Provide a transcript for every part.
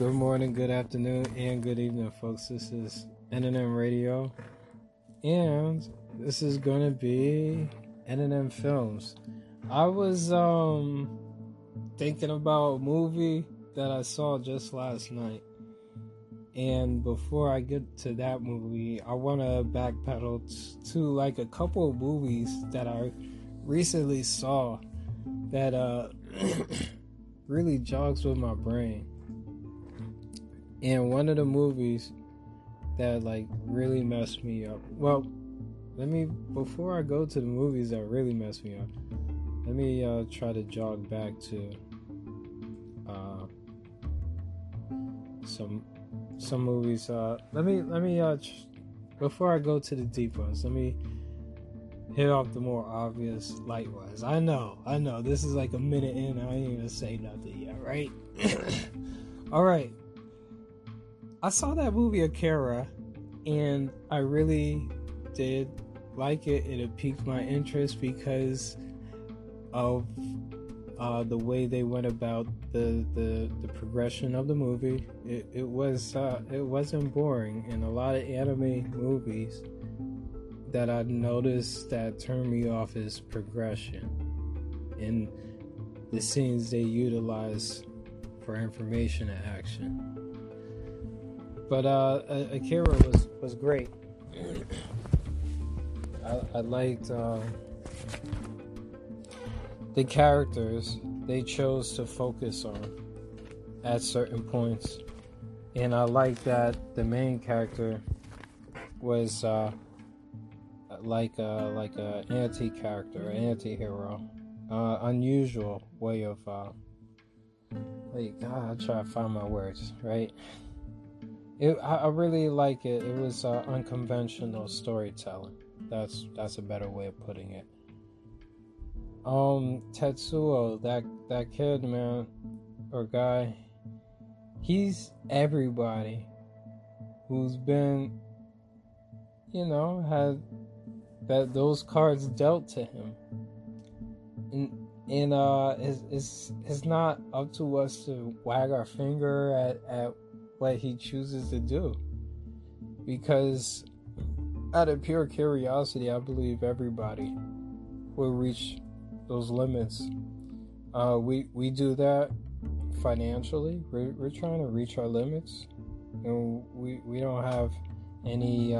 Good morning, good afternoon, and good evening, folks. This is NMM Radio, and this is going to be NMM Films. I was thinking about a movie that I saw just last night, and before I get to that movie, I want to backpedal to like a couple of movies that I recently saw that really jogs with my brain. And one of the movies that, like, really messed me up. Well, before I go to the movies that really messed me up, let me try to jog back to some movies. Before I go to the deep ones, let me hit off the more obvious light ones. I know, this is like a minute in, I ain't even say nothing yet, right? All right. I saw that movie Akira, and I really did like it. It piqued my interest because of the way they went about the progression of the movie. It wasn't boring, and a lot of anime movies that I noticed that turned me off is progression and the scenes they utilize for information and action. But Akira was great. I liked the characters they chose to focus on at certain points. And I liked that the main character was like an anti-character, anti-hero. Unusual way of... I'll try to find my words, right? I really like it. It was unconventional storytelling. That's a better way of putting it. Tetsuo, that kid, man, or guy, he's everybody who's been, had those cards dealt to him, and it's not up to us to wag our finger at what he chooses to do, because out of pure curiosity, I believe everybody will reach those limits. We do that financially. We're trying to reach our limits, and we don't have any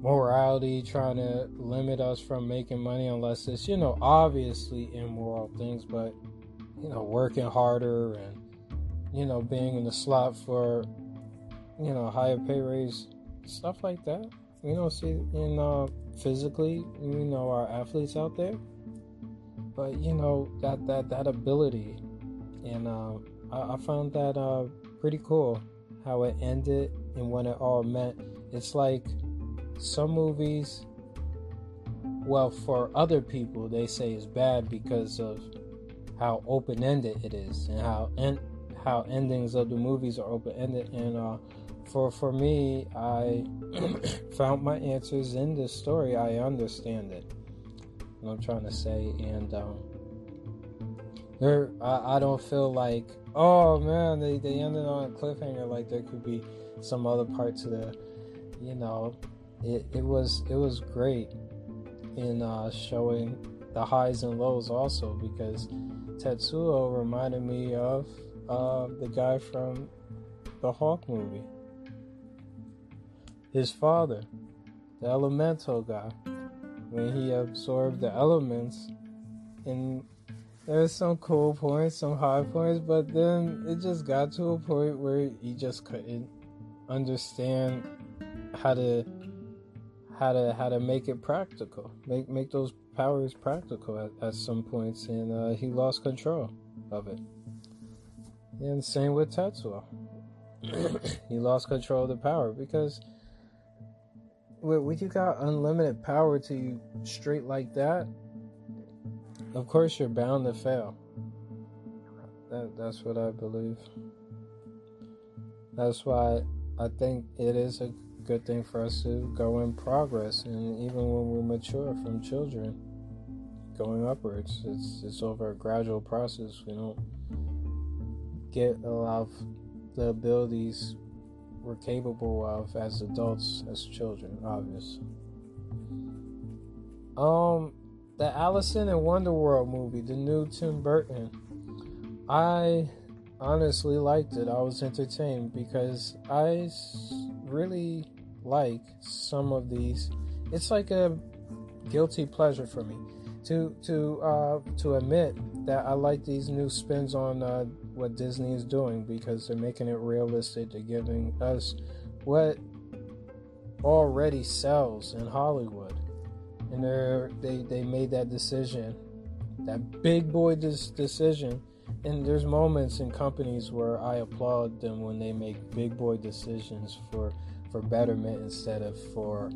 morality trying to limit us from making money, unless it's obviously immoral things, but working harder and being in the slot for, higher pay raise, stuff like that. We don't see in physically, our athletes out there, but that ability, and I found that pretty cool how it ended and what it all meant. It's like some movies, well, for other people they say is bad because of how open ended it is and how endings of the movies are open-ended, and for me, I found my answers in this story. I understand it, what I'm trying to say, and I don't feel like, oh man, they ended on a cliffhanger, like there could be some other part to the, it was great in showing the highs and lows also, because Tetsuo reminded me of the guy from the Hawk movie, his father, the elemental guy, when he absorbed the elements. And there's some cool points, some high points, but then it just got to a point where he just couldn't understand how to make it practical, make those powers practical at some points, and he lost control of it. And same with Tetsuo. He lost control of the power, because when you got unlimited power to you straight like that, of course you're bound to fail. That's what I believe. That's why I think it is a good thing for us to go in progress, and even when we mature from children, going upwards, it's over a gradual process. We don't get a lot of the abilities we're capable of as adults, as children, obviously. The Alice in Wonderworld movie, the new Tim Burton, I honestly liked it. I was entertained because I really like some of these. It's like a guilty pleasure for me to admit that I like these new spins on what Disney is doing, because they're making it realistic. They're giving us what already sells in Hollywood, and they made that decision, that big boy decision. And there's moments in companies where I applaud them when they make big boy decisions for betterment instead of for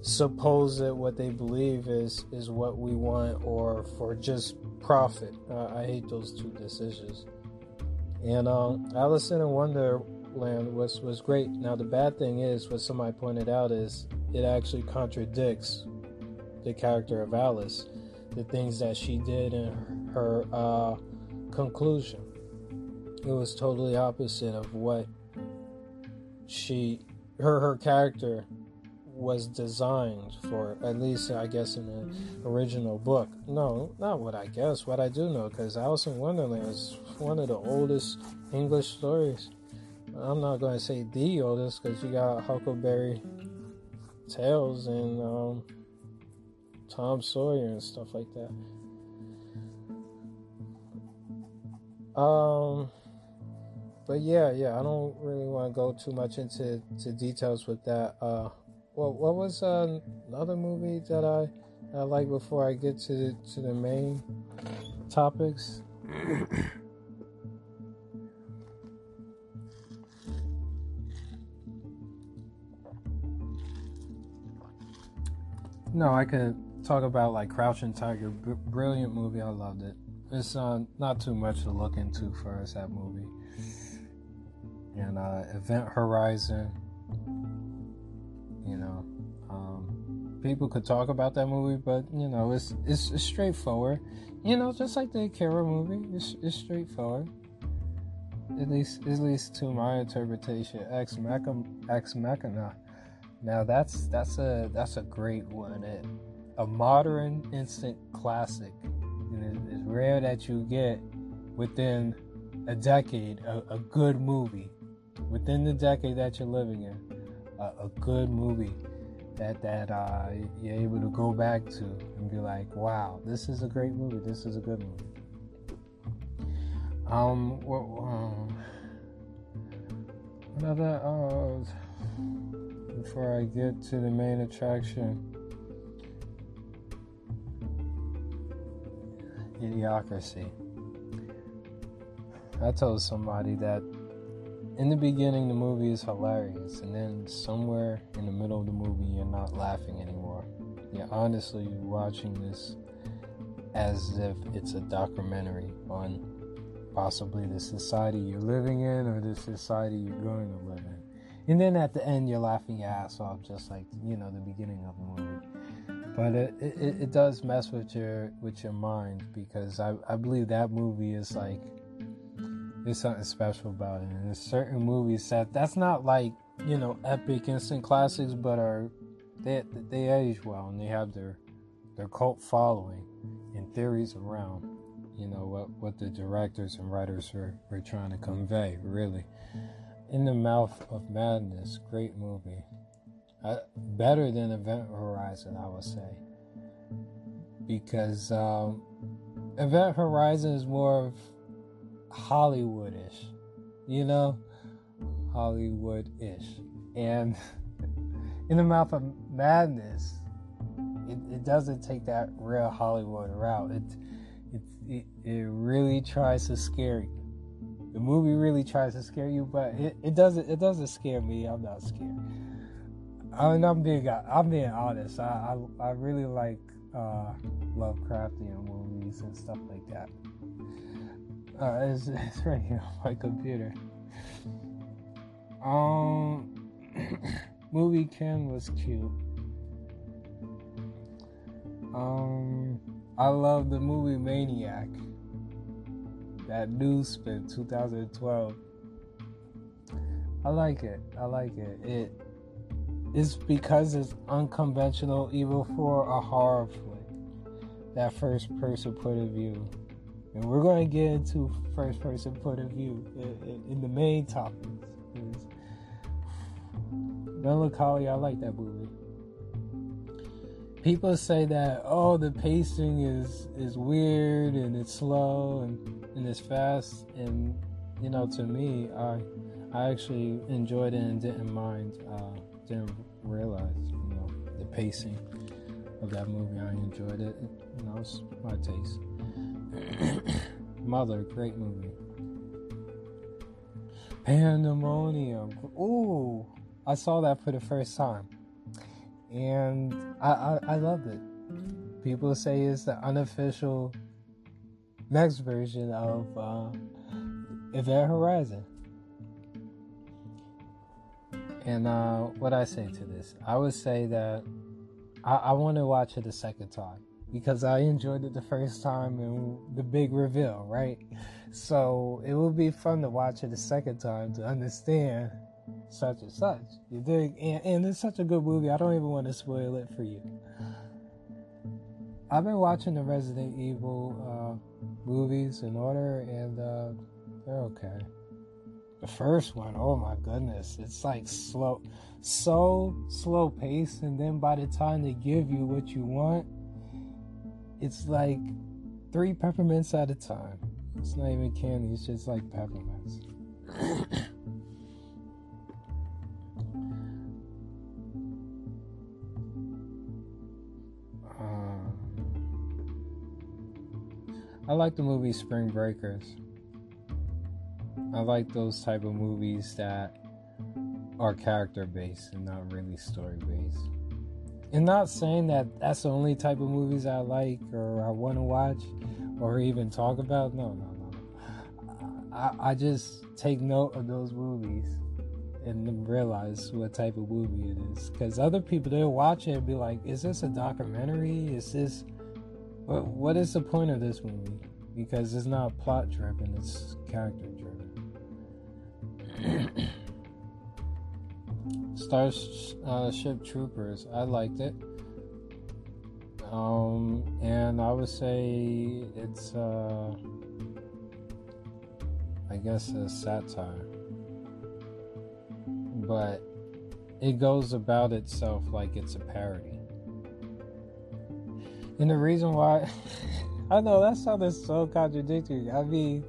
supposed what they believe is what we want, or for just profit. I hate those two decisions. And Alice in Wonderland was great. Now the bad thing is, what somebody pointed out, is it actually contradicts the character of Alice, the things that she did in her conclusion. It was totally opposite of what her character was designed for, at least I guess in the original book. No, not what I guess, what I do know, because Alice in Wonderland is one of the oldest English stories. I'm not going to say the oldest, because you got Huckleberry Tales and Tom Sawyer and stuff like that. But yeah, I don't really want to go too much into details with that. Well, what was another movie that I liked before I get to the main topics? No, I could talk about like Crouching Tiger. Brilliant movie. I loved it. It's not too much to look into for us, that movie. And Event Horizon. You know, people could talk about that movie, but you know, it's straightforward. You know, just like the Akira movie, it's straightforward. At least to my interpretation. Ex Machina. Now that's a great one. A modern instant classic. And it's rare that you get within a decade a good movie within the decade that you're living in. A good movie that you're able to go back to and be like, wow, this is a great movie. This is a good movie. Another before I get to the main attraction, Idiocracy. I told somebody that. In the beginning, the movie is hilarious, and then somewhere in the middle of the movie, you're not laughing anymore. You're honestly watching this as if it's a documentary on possibly the society you're living in, or the society you're going to live in. And then at the end, you're laughing your ass off, just like, you know, the beginning of the movie. But it does mess with your mind, because I believe that movie is like, there's something special about it. And there's certain movies that's not like, you know, epic instant classics, but they age well, and they have their cult following and theories around, you know, what the directors and writers were trying to convey, really. In the Mouth of Madness, great movie. Better than Event Horizon, I would say. Because Event Horizon is more of Hollywood-ish, you know? Hollywood-ish. And In the Mouth of Madness, it doesn't take that real Hollywood route. It really tries to scare you. The movie really tries to scare you, but it doesn't scare me. I'm not scared. I mean, I'm being honest. I really like Lovecraftian movies and stuff like that. It's right here on my computer. Movie Ken was cute. I love the movie Maniac. That new spin, 2012. I like it. It's because it's unconventional even for a horror flick. That first person point of view. And we're going to get into first person point of view in the main topics. Melancholy, I like that movie. People say that, oh, the pacing is weird and it's slow and it's fast. And, you know, to me, I actually enjoyed it and didn't mind. Didn't realize, you know, the pacing of that movie. I enjoyed it. You know, it's my taste. Mother, great movie. Pandemonium. Ooh, I saw that for the first time. And I loved it. People say it's the unofficial next version of Event Horizon. And what I say to this, I would say that I want to watch it a second time because I enjoyed it the first time and the big reveal, right? So it would be fun to watch it a second time to understand such and such. You dig? And it's such a good movie. I don't even want to spoil it for you. I've been watching the Resident Evil movies in order, and they're okay. The first one, oh my goodness, it's like slow, so slow paced, and then by the time they give you what you want, it's like 3 peppermints at a time. It's not even candy, it's just like peppermints. I like the movie Spring Breakers. I like those type of movies that are character-based and not really story-based. And not saying that that's the only type of movies I like or I want to watch or even talk about. No. I just take note of those movies and then realize what type of movie it is. Because other people, they'll watch it and be like, is this a documentary? Is this... What is the point of this movie? Because it's not plot-driven, it's character-driven. Starship Troopers, I liked it. And I would say it's, I guess, a satire. But it goes about itself like it's a parody. And the reason why, I know that sounded so contradictory. I mean,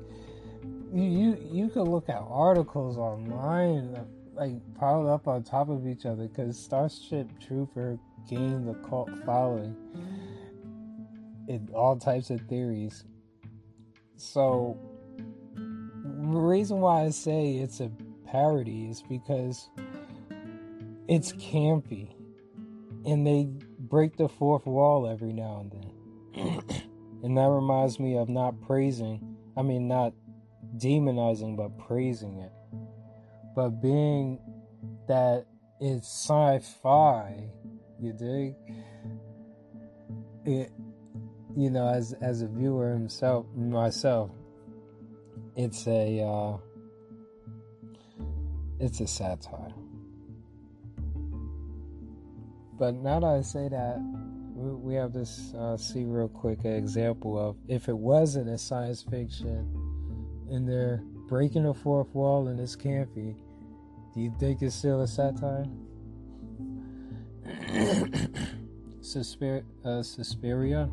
you could look at articles online, like piled up on top of each other, because Starship Trooper gained a cult following in all types of theories. So, the reason why I say it's a parody is because it's campy, and they break the fourth wall every now and then. And that reminds me of not demonizing, but praising it. But being that it's sci-fi, you dig? It, you know, as a viewer myself, it's a satire. But now that I say that, we have this, see real quick, an example of if it wasn't a science fiction and they're breaking the fourth wall and it's campy, do you think it's still a satire? Suspiria,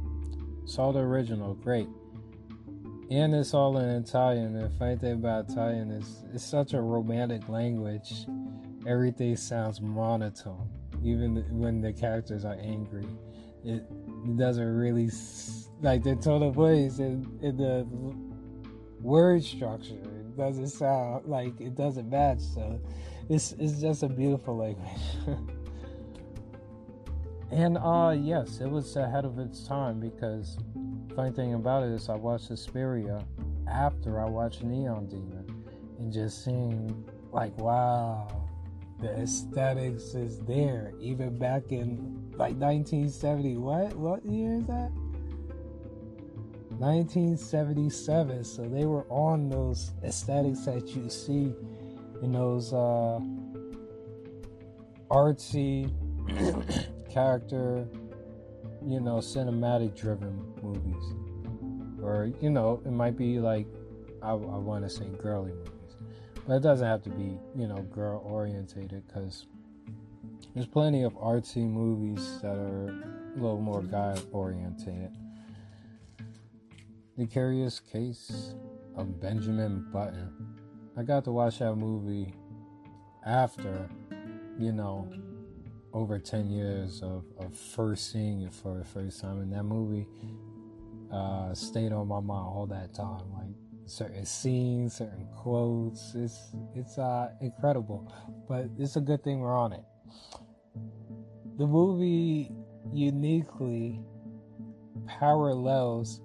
saw the original, great. And it's all in Italian. If anything about Italian, it's such a romantic language. Everything sounds monotone. Even when the characters are angry, it doesn't really, like the tone of voice and the word structure, it doesn't sound like it doesn't match. So it's just a beautiful language. And yes, it was ahead of its time, because funny thing about it is I watched Suspiria after I watched Neon Demon, and just seeing like, wow, the aesthetics is there, even back in, like, 1970, what year is that? 1977, so they were on those aesthetics that you see in those artsy character, you know, cinematic driven movies. Or, you know, it might be like, I want to say girly movies, but it doesn't have to be, you know, girl orientated, because there's plenty of artsy movies that are a little more guy orientated. The Curious Case of Benjamin Button. I got to watch that movie after, you know, over 10 years of first seeing it for the first time. And that movie stayed on my mind all that time. Like, certain scenes, certain quotes. It's incredible. But it's a good thing we're on it. The movie uniquely parallels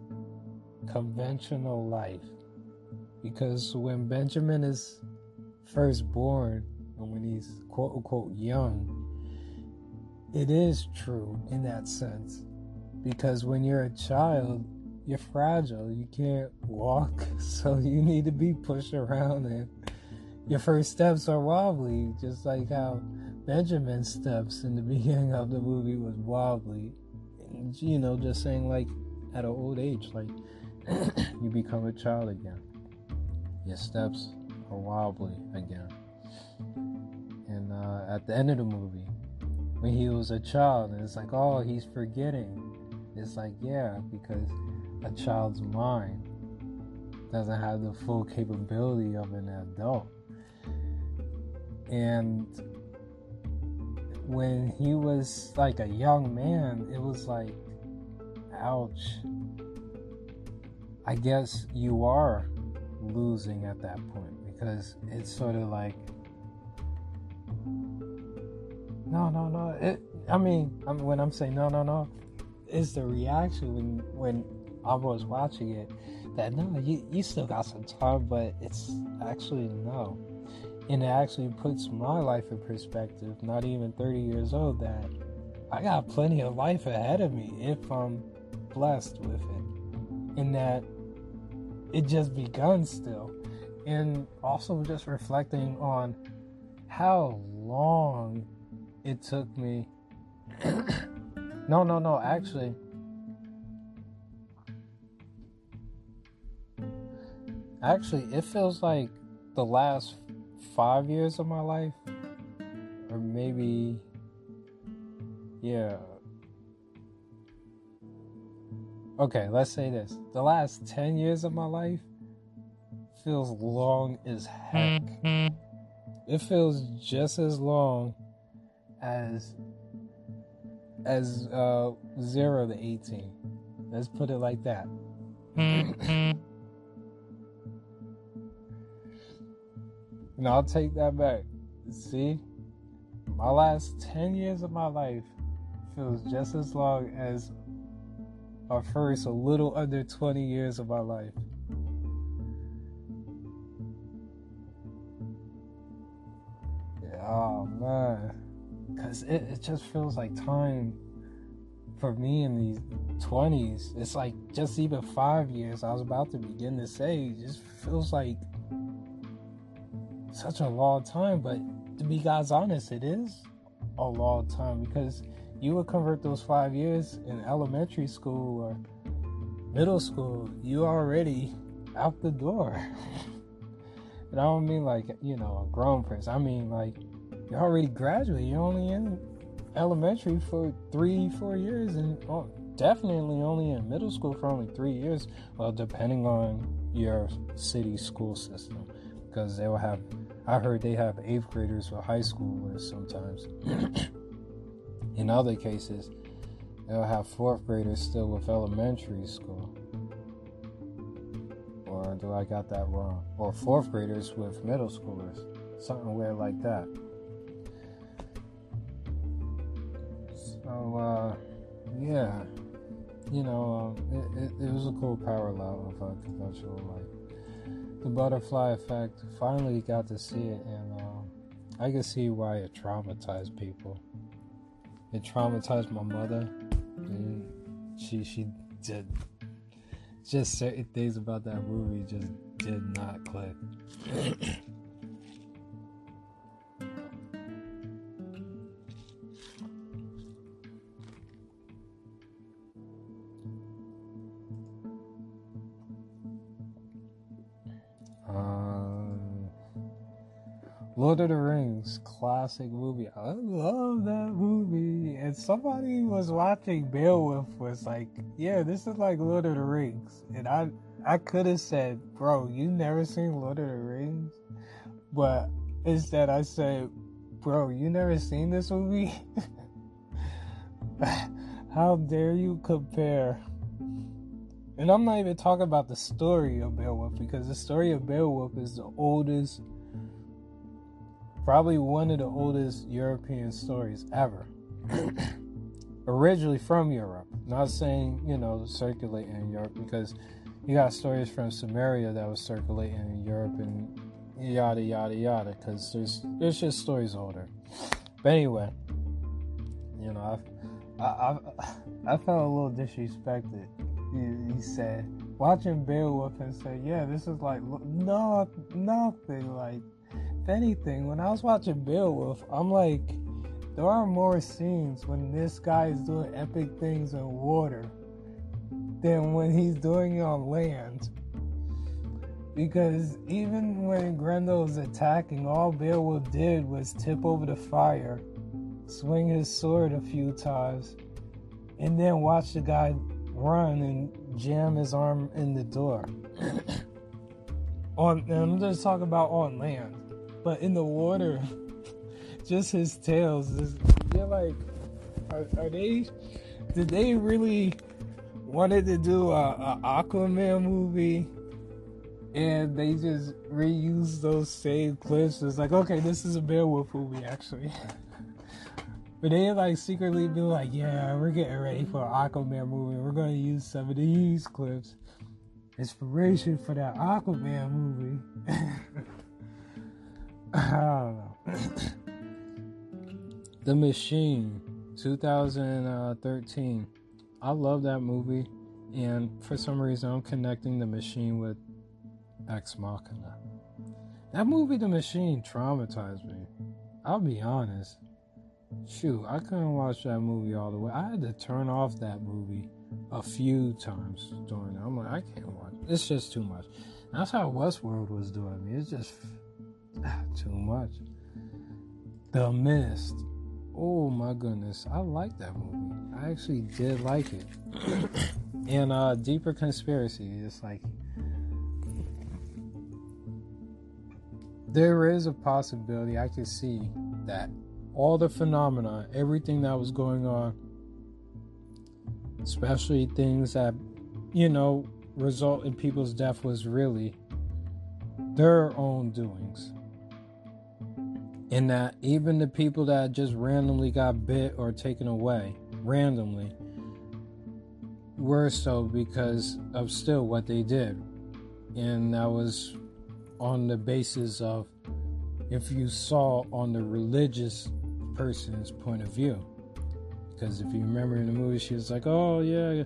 conventional life, because when Benjamin is first born, and when he's quote unquote young, it is true in that sense, because when you're a child, you're fragile, you can't walk, so you need to be pushed around, and your first steps are wobbly, just like how Benjamin's steps in the beginning of the movie was wobbly. And, you know, just saying, like, at an old age, like, you become a child again. Your steps are wobbly again. And at the end of the movie, when he was a child, and it's like, oh, he's forgetting. It's like, yeah, because a child's mind doesn't have the full capability of an adult. And when he was like a young man, it was like, ouch, I guess you are losing at that point, because it's sort of like, no. I mean, when I'm saying no, it's the reaction when I was watching it that no, you still got some time, but it's actually no. And it actually puts my life in perspective, not even 30 years old, that I got plenty of life ahead of me if I'm blessed with it, and that it just begun still. And also just reflecting on how long it took me actually it feels like the last 5 years of my life, or maybe, yeah, okay, let's say this, the last 10 years of my life feels long as heck. It feels just as long as 0 to 18, let's put it like that. And I'll take that back. See? My last 10 years of my life feels just as long as our first, a little under 20 years of my life. Yeah, oh, man. Because it just feels like time for me in these 20s. It's like just even 5 years, I was about to begin to say, it just feels like such a long time. But to be guys honest, it is a long time, because you would convert those 5 years in elementary school or middle school, you already out the door. And I don't mean like, you know, a grown person, I mean like you already graduated. You're only in elementary for 3-4 years, and definitely only in middle school for only 3 years, well, depending on your city school system, because they will have, I heard they have 8th graders for high schoolers sometimes. In other cases, they'll have 4th graders still with elementary school. Or do I got that wrong? Or 4th graders with middle schoolers. Something weird like that. So, yeah. You know, it was a cool parallel of conventional life. The butterfly effect, finally got to see it, and I could see why it traumatized people. It traumatized my mother. And she did just certain things about that movie just did not click. Lord of the Rings, classic movie. I love that movie. And somebody was watching Beowulf was like, yeah, this is like Lord of the Rings. And I could have said, bro, you never seen Lord of the Rings? But instead I said, bro, you never seen this movie? How dare you compare? And I'm not even talking about the story of Beowulf, because the story of Beowulf is the oldest, probably one of the oldest European stories ever. Originally from Europe. Not saying, you know, circulating in Europe, because you got stories from Sumeria that was circulating in Europe and yada, yada, yada, because there's just stories older. But anyway, you know, I felt a little disrespected. He said, watching Beowulf and said, yeah, this is like, no, nothing, like, if anything, when I was watching Beowulf, I'm like, there are more scenes when this guy is doing epic things in water than when he's doing it on land. Because even when Grendel was attacking, all Beowulf did was tip over the fire, swing his sword a few times, and then watch the guy run and jam his arm in the door. And I'm just talking about on land. But in the water, just his tails. You're like, did they really wanted to do a Aquaman movie? And they just reused those same clips. It's like, okay, this is a Beowulf movie, actually. But they like secretly be like, yeah, we're getting ready for an Aquaman movie. We're going to use some of these clips. Inspiration for that Aquaman movie. I don't know. The Machine, 2013. I love that movie, and for some reason I'm connecting The Machine with Ex Machina. That movie, The Machine, traumatized me. I'll be honest. Shoot, I couldn't watch that movie all the way. I had to turn off that movie a few times during it. I'm like, I can't watch it. It's just too much. That's how Westworld was doing me. It's just too much. The Mist. Oh my goodness. I like that movie. I actually did like it. And Deeper Conspiracy. It's like, there is a possibility I could see that all the phenomena, everything that was going on, especially things that, you know, result in people's death, was really their own doings. And that even the people that just randomly got bit or taken away randomly were so because of still what they did. And that was on the basis of, if you saw on the religious person's point of view. Because if you remember in the movie, she was like, oh yeah,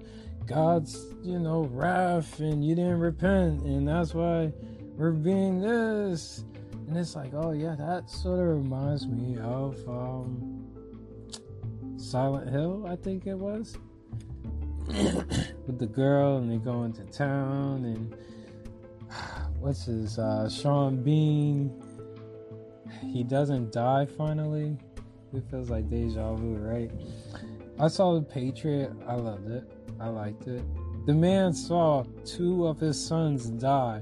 God's, you know, wrath, and you didn't repent, and that's why we're being this. And it's like, oh yeah, that sort of reminds me of Silent Hill, I think it was. With the girl, and they go into town, and what's his, Sean Bean, he doesn't die finally. It feels like deja vu, right? I saw The Patriot. I loved it. I liked it. The man saw two of his sons die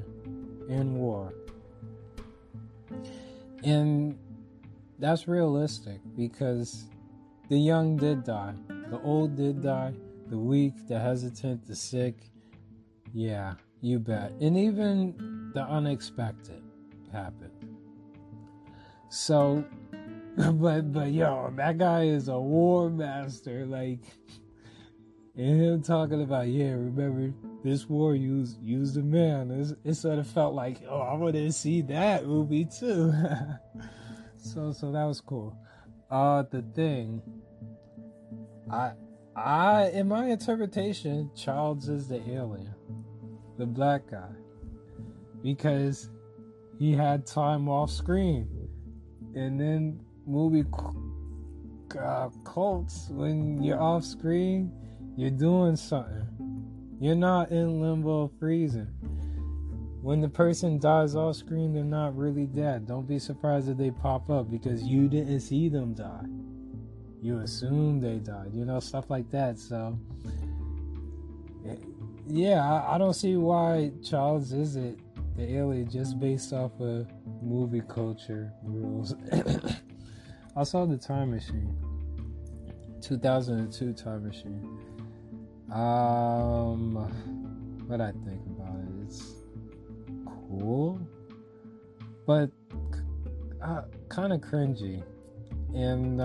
in war. And that's realistic, because the young did die, the old did die, the weak, the hesitant, the sick. Yeah, you bet. And even the unexpected happened. So, but yo, that guy is a war master. Like, and him talking about, yeah, remember this war used a man. It sort of felt like, oh, I want to see that movie too. So that was cool. The Thing. I in my interpretation, Childs is the alien, the black guy, because he had time off screen. And then movie cults, when you're off screen, you're doing something. You're not in limbo freezing. When the person dies off screen, they're not really dead. Don't be surprised if they pop up because you didn't see them die. You assume they died, you know, stuff like that. So, yeah, I don't see why Childs isn't the alien just based off of movie culture rules. I saw The Time Machine, 2002 Time Machine. What I think about it, it's cool, but kind of cringy. And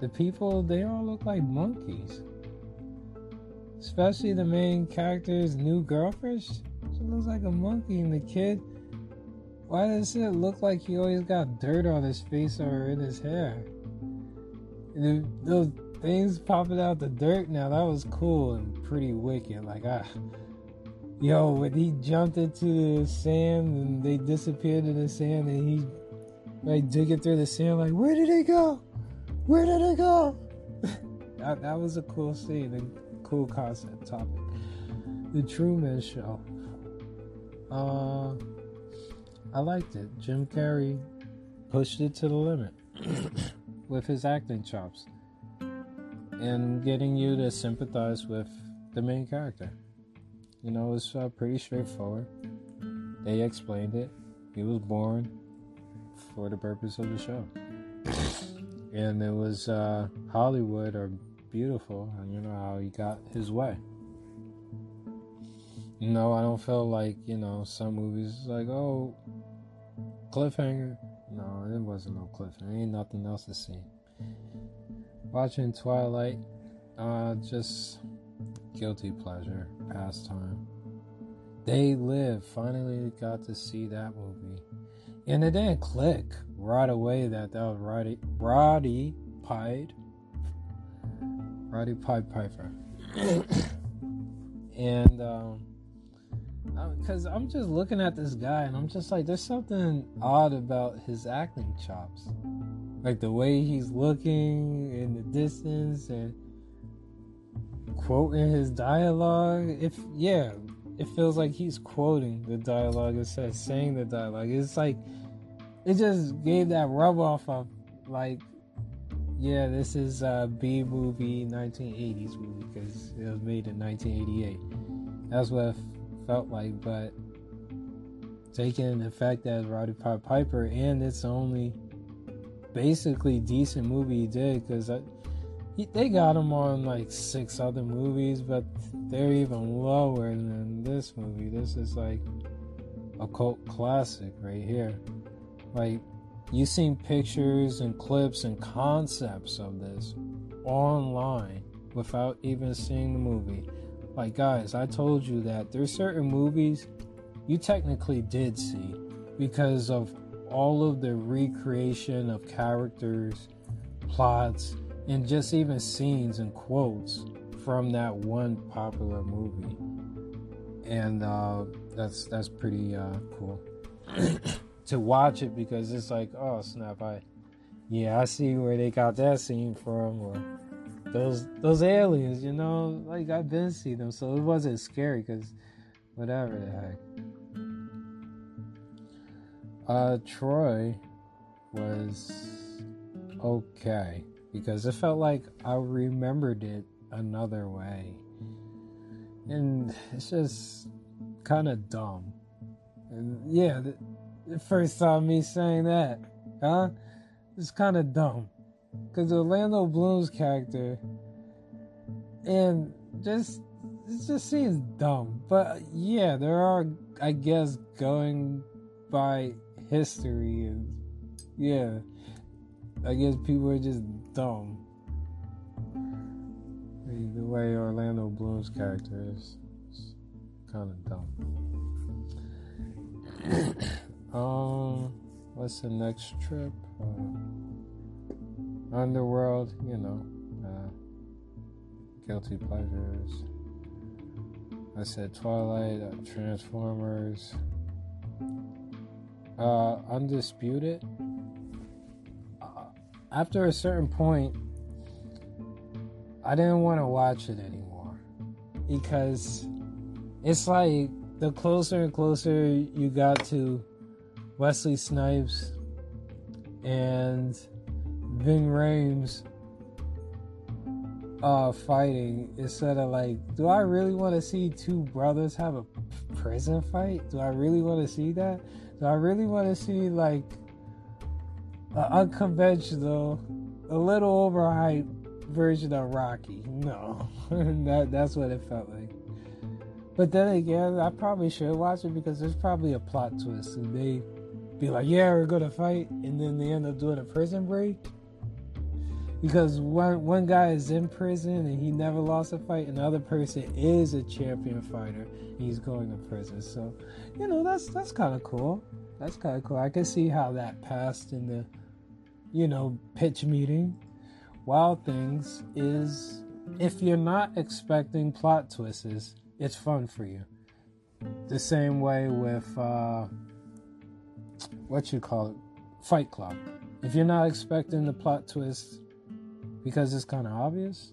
the people, they all look like monkeys. Especially the main character's new girlfriend. She looks like a monkey. And the kid, why does it look like he always got dirt on his face or in his hair? And those things popping out the dirt now, that was cool and pretty wicked. Like, when he jumped into the sand and they disappeared in the sand and he... like digging through the sand, like, where did they go? Where did they go? that was a cool scene, a cool concept topic. The Truman Show. I liked it. Jim Carrey pushed it to the limit with his acting chops and getting you to sympathize with the main character. You know, it was pretty straightforward. They explained it. He was born for the purpose of the show, and it was Hollywood or beautiful, and you know how he got his way. No, I don't feel like, you know, some movies like, oh, cliffhanger. No, it wasn't no cliffhanger. Ain't nothing else to see. Watching Twilight, just guilty pleasure, pastime. They Live, finally got to see that movie. And it didn't click right away that was Roddy Piper. And, because I'm just looking at this guy and I'm just like, there's something odd about his acting chops. Like the way he's looking in the distance and quoting his dialogue. It feels like he's quoting the dialogue instead of saying the dialogue. It's like, it just gave that rub off of, like, yeah, this is a B movie, 1980s movie, because it was made in 1988. That's what it felt like, but taking the fact that it's Roddy Piper and it's only basically decent movie he did, because they got him on like 6 other movies, but they're even lower than this movie. This is like a cult classic right here. Like, you've seen pictures and clips and concepts of this online without even seeing the movie. Like, guys, I told you that there's certain movies you technically did see because of all of the recreation of characters, plots, and just even scenes and quotes from that one popular movie. And that's pretty cool to watch it, because it's like, oh snap, I see where they got that scene from, or those aliens, you know, like I've been seeing them, so it wasn't scary because whatever the heck. Troy was okay, because it felt like I remembered it another way. And it's just kind of dumb. And yeah, the first time me saying that, huh? It's kind of dumb. Because Orlando Bloom's character, and just, it just seems dumb. But yeah, there are, I guess, going by history, and yeah, I guess people are just dumb. The way Orlando Bloom's character is, it's kind of dumb. What's the next trip? Underworld, you know, guilty pleasures. I said Twilight, Transformers, Undisputed. After a certain point, I didn't want to watch it anymore, because it's like the closer and closer you got to Wesley Snipes and Ving Rhames fighting, it's sort of like, do I really want to see two brothers have a prison fight? Do I really want to see that? Do I really want to see, like, an unconventional, a little overhyped version of Rocky? No. That's what it felt like. But then again, I probably should watch it because there's probably a plot twist. And they be like, yeah, we're going to fight. And then they end up doing a prison break. Because one guy is in prison and he never lost a fight. And the other person is a champion fighter. And he's going to prison. So, you know, that's kind of cool. That's kind of cool. I can see how that passed in the, you know, pitch meeting. Wild Things is, if you're not expecting plot twists, it's fun for you. The same way with, Fight Club. If you're not expecting the plot twist because it's kind of obvious,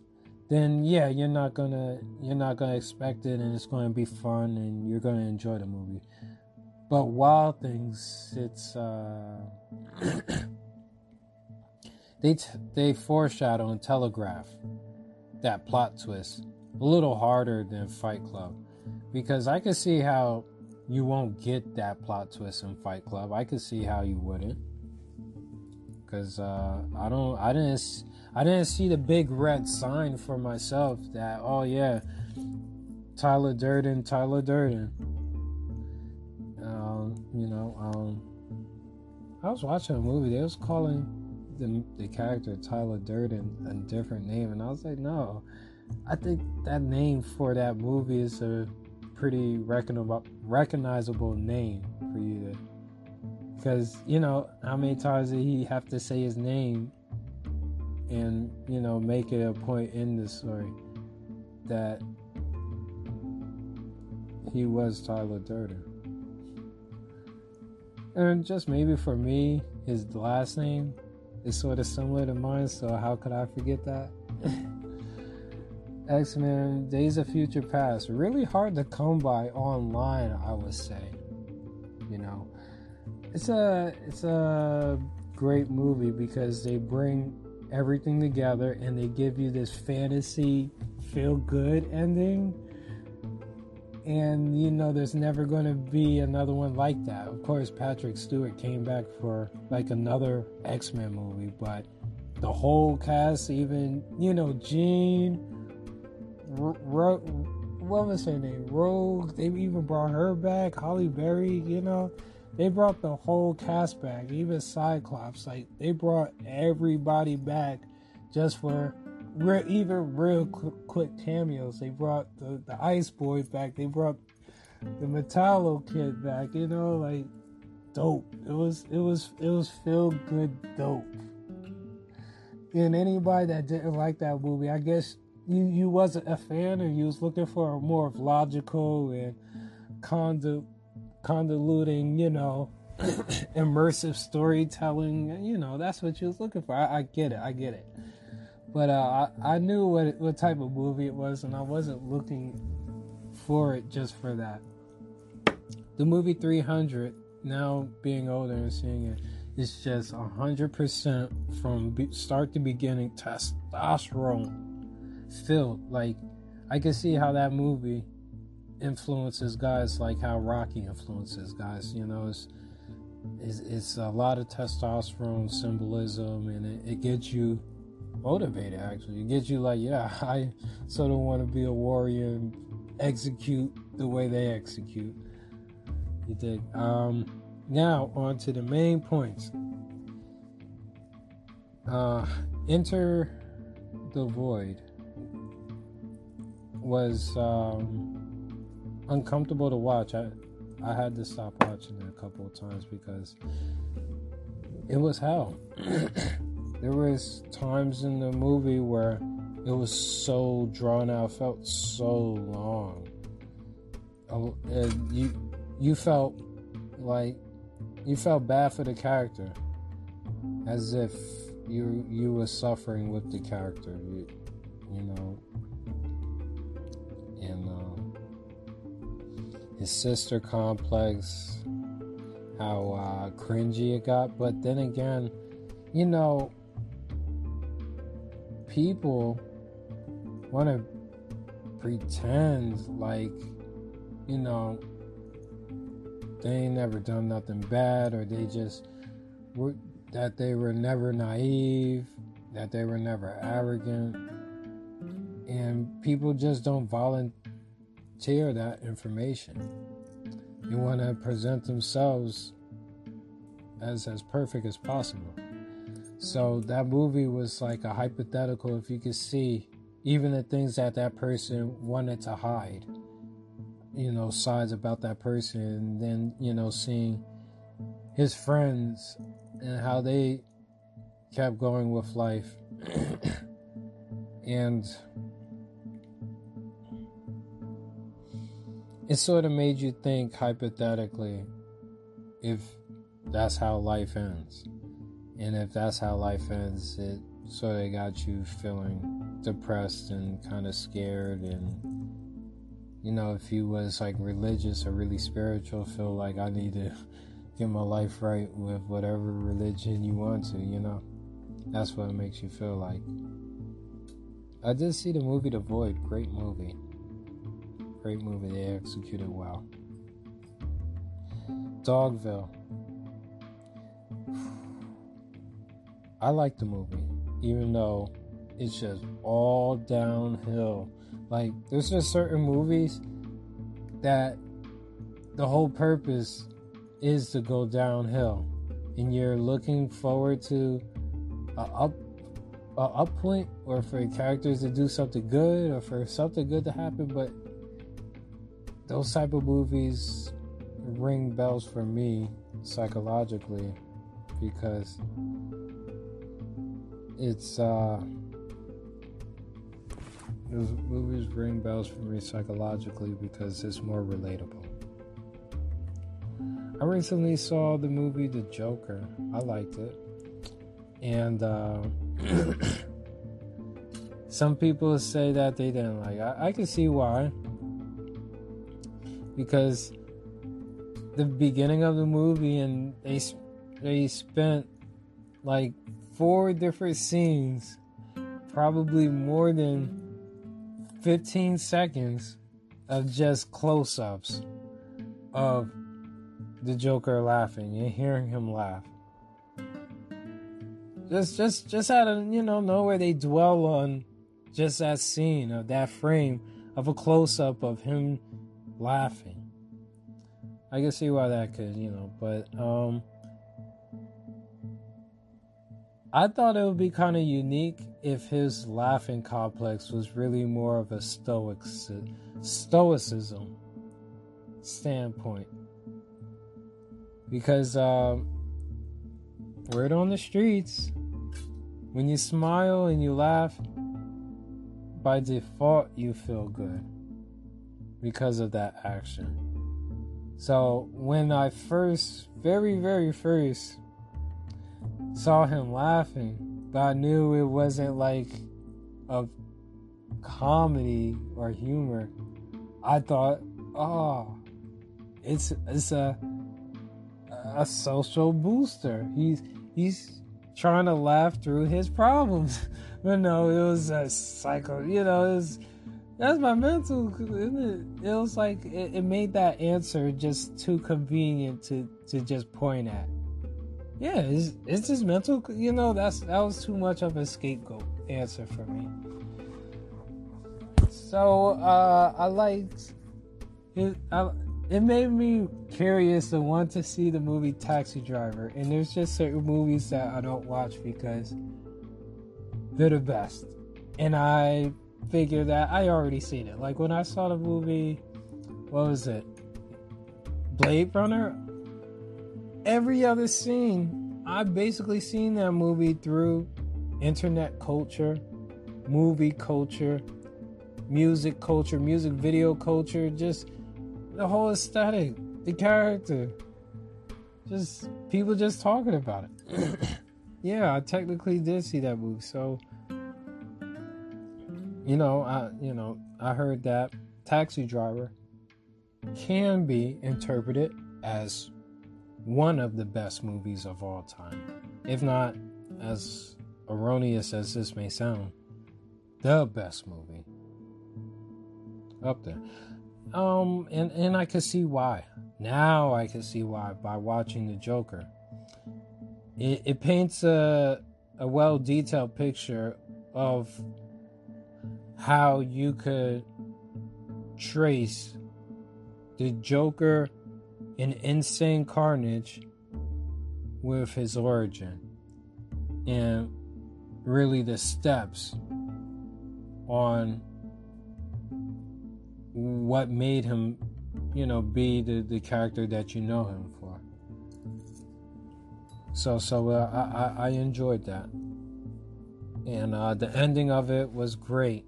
then yeah, you're not gonna expect it, and it's gonna be fun, and you're gonna enjoy the movie. But Wild Things, it's they foreshadow and telegraph that plot twist a little harder than Fight Club, because I can see how you won't get that plot twist in Fight Club. I can see how you wouldn't, because I didn't see the big red sign for myself that, oh yeah, Tyler Durden. I was watching a movie. They was calling the character Tyler Durden a different name, and I was like, no, I think that name for that movie is a pretty recognizable name for you to, because, you know, how many times did he have to say his name and, you know, make it a point in the story that he was Tyler Durden. And just maybe for me, his last name is sort of similar to mine, so how could I forget that? X-Men, Days of Future Past, really hard to come by online, I would say. You know, it's a great movie because they bring everything together and they give you this fantasy feel-good ending. And, you know, there's never going to be another one like that. Of course, Patrick Stewart came back for, like, another X-Men movie, but the whole cast, even, you know, Jean, what was her name? Rogue. They even brought her back. Holly Berry. You know, they brought the whole cast back. Even Cyclops. Like, they brought everybody back just for real quick cameos. They brought the Ice Boys back. They brought the Metallo Kid back. You know, like, dope. It was feel good dope. And anybody that didn't like that movie, I guess, You wasn't a fan, or you was looking for a more logical and convoluting, you know, immersive storytelling. You know, that's what you was looking for. I get it. But I knew what type of movie it was, and I wasn't looking for it just for that. The movie 300, now being older and seeing it, is just 100% from start to beginning testosterone filled. Like, I can see how that movie influences guys, like how Rocky influences guys. You know, it's a lot of testosterone symbolism, and it gets you motivated. Actually, it gets you like, yeah, I sort of want to be a warrior and execute the way they execute. You dig? Now on to the main points. Enter the Void was uncomfortable to watch. I had to stop watching it a couple of times because it was hell. There was times in the movie where it was so drawn out, felt so long. You felt like, you felt bad for the character, as if you were suffering with the character. You know. And his sister complex, how cringy it got. But then again, you know, people want to pretend like, you know, they ain't never done nothing bad, or they just were, that they were never naive, that they were never arrogant, and people just don't volunteer that information. They want to present themselves as perfect as possible. So that movie was like a hypothetical, if you could see even the things that person wanted to hide, you know, sides about that person. And then, you know, seeing his friends and how they kept going with life. And it sort of made you think hypothetically if that's how life ends. And if that's how life ends, it sort of got you feeling depressed and kind of scared. And you know, if he was like religious or really spiritual, feel like I need to get my life right with whatever religion you want to, you know. That's what it makes you feel like. I did see the movie The Void. Great movie. Great movie. They executed well. Dogville. I like the movie, even though it's just all downhill. Like, there's just certain movies that the whole purpose is to go downhill, and you're looking forward to a up point, or for characters to do something good, or for something good to happen. But those type of movies ring bells for me psychologically, because it's those movies ring bells for me psychologically because it's more relatable. I recently saw the movie The Joker. I liked it. And some people say that they didn't like it. I can see why. Because the beginning of the movie, and they spent like 4 different scenes, probably more than 15 seconds of just close-ups of the Joker laughing and hearing him laugh. Just out of, you know, nowhere, they dwell on just that scene of that frame of a close-up of him laughing. I can see why that could, you know, but I thought it would be kind of unique if his laughing complex was really more of a stoicism standpoint. Because word on the streets, when you smile and you laugh, by default you feel good because of that action. So when I first, very, very first, saw him laughing, but I knew it wasn't like a comedy or humor. I thought, oh, it's a social booster. He's trying to laugh through his problems. But no, it was a cycle. You know, that's my mental. It was like it made that answer just too convenient to just point at. Yeah, it's his mental, you know, that was too much of a scapegoat answer for me. So, it made me curious to want to see the movie Taxi Driver. And there's just certain movies that I don't watch because they're the best. And I figure that I already seen it. Like, when I saw the movie, what was it? Blade Runner? Every other scene, I've basically seen that movie through internet culture, movie culture, music culture, music video culture, just the whole aesthetic, the character, just people just talking about it. Yeah, I technically did see that movie. So, you know, I heard that Taxi Driver can be interpreted as one of the best movies of all time. If not, as erroneous as this may sound, the best movie. Up there. And I could see why. Now I can see why by watching The Joker. It paints a well-detailed picture of how you could trace the Joker in Insane Carnage with his origin and really the steps on what made him, you know, be the character that you know him for. So I enjoyed that. And the ending of it was great.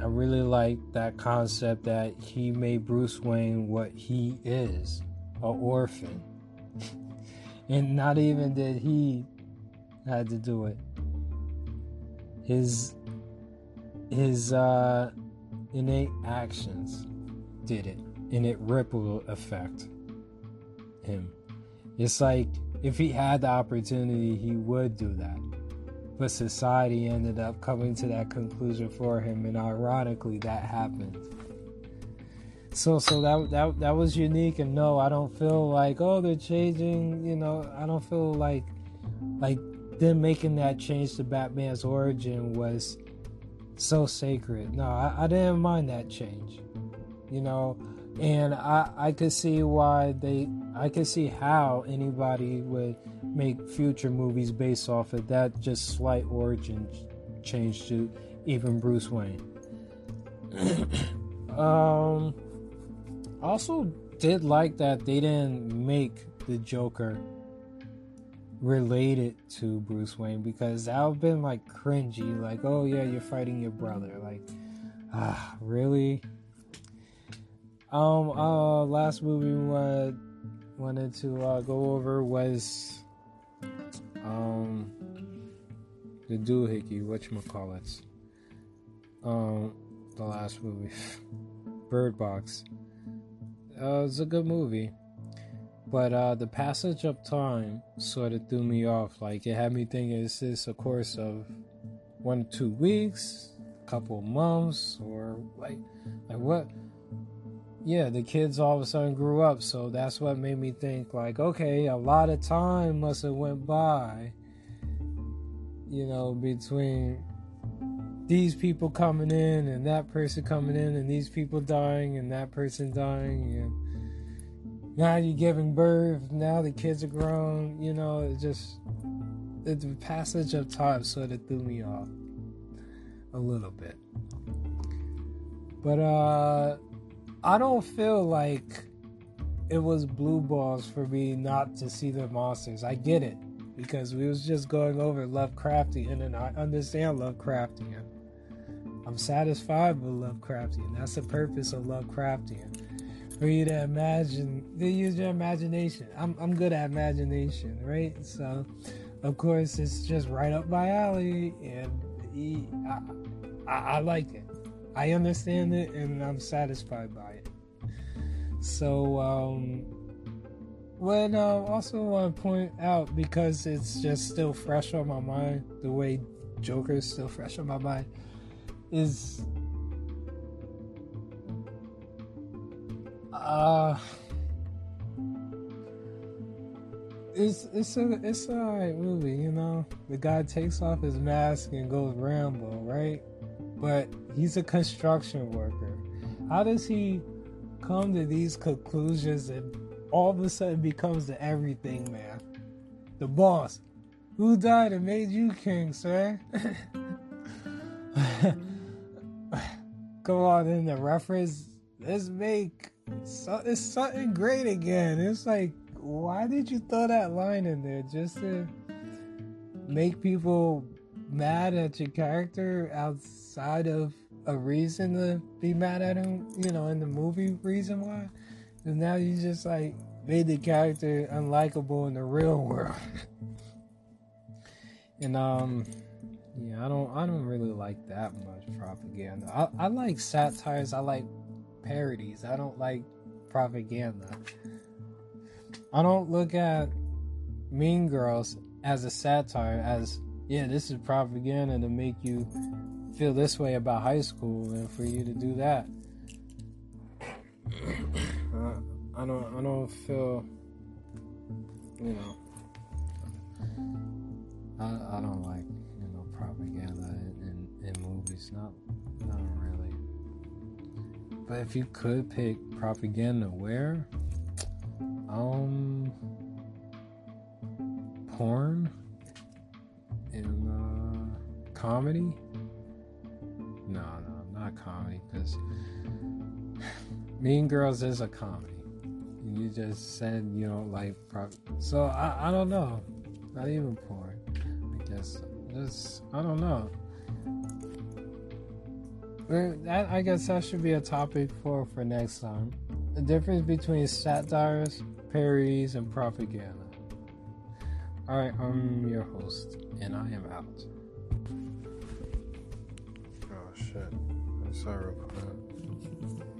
I really liked that concept that he made Bruce Wayne what he is, an orphan. And not even that he had to do it. His innate actions did it. And it ripple effect him. It's like if he had the opportunity, he would do that. But society ended up coming to that conclusion for him, and ironically, that happened. So that was unique, and no, I don't feel like, oh, they're changing, you know, I don't feel like them making that change to Batman's origin was so sacred. No, I didn't mind that change, you know, and I could see why I could see how anybody would make future movies based off of that just slight origin change to even Bruce Wayne. Also did like that they didn't make the Joker related to Bruce Wayne, because that would have been like cringy, like, oh yeah, you're fighting your brother, like, really? Last movie we wanted to go over was the doohickey, whatchamacallits. The last movie, Bird Box. It was a good movie, but the passage of time sort of threw me off. Like, it had me thinking, is this a course of 1 or 2 weeks, a couple of months, or like what? Yeah, the kids all of a sudden grew up, so that's what made me think, like, okay, a lot of time must have went by, you know, between these people coming in and that person coming in and these people dying and that person dying, and now you're giving birth, now the kids are grown, you know, it just, the passage of time sort of threw me off a little bit. But, I don't feel like it was blue balls for me not to see the monsters. I get it, because we was just going over Lovecraftian, and I understand Lovecraftian. I'm satisfied with Lovecraftian. That's the purpose of Lovecraftian, for you to imagine, to use your imagination. I'm good at imagination, right? So, of course, it's just right up my alley, and I like it. I understand it, and I'm satisfied by it. So, what I also want to point out, because it's just still fresh on my mind, the way Joker is still fresh on my mind, is it's an alright movie, you know? The guy takes off his mask and goes Rambo, right? But he's a construction worker. How does he come to these conclusions and all of a sudden becomes the everything man? The boss. Who died and made you king, sir? Come on, in the reference, let's make it's something great again. It's like, why did you throw that line in there just to make people mad at your character outside of a reason to be mad at him, you know, in the movie reason why? And now you just like made the character unlikable in the real world. And yeah, I don't really like that much propaganda. I like satires, I like parodies. I don't like propaganda. I don't look at Mean Girls as a satire, as, yeah, this is propaganda to make you feel this way about high school and for you to do that. I don't feel, you know, I don't like, you know, propaganda in movies, not really. But if you could pick propaganda where? Porn and comedy? No, not comedy, because Mean Girls is a comedy. You just said you don't like so I don't know. Not even porn, I guess. Just, I don't know. That, I guess that should be a topic for next time. The difference between satires, parodies, and propaganda. Alright, I'm your host, and I am out. Oh shit. I'm sorry about that.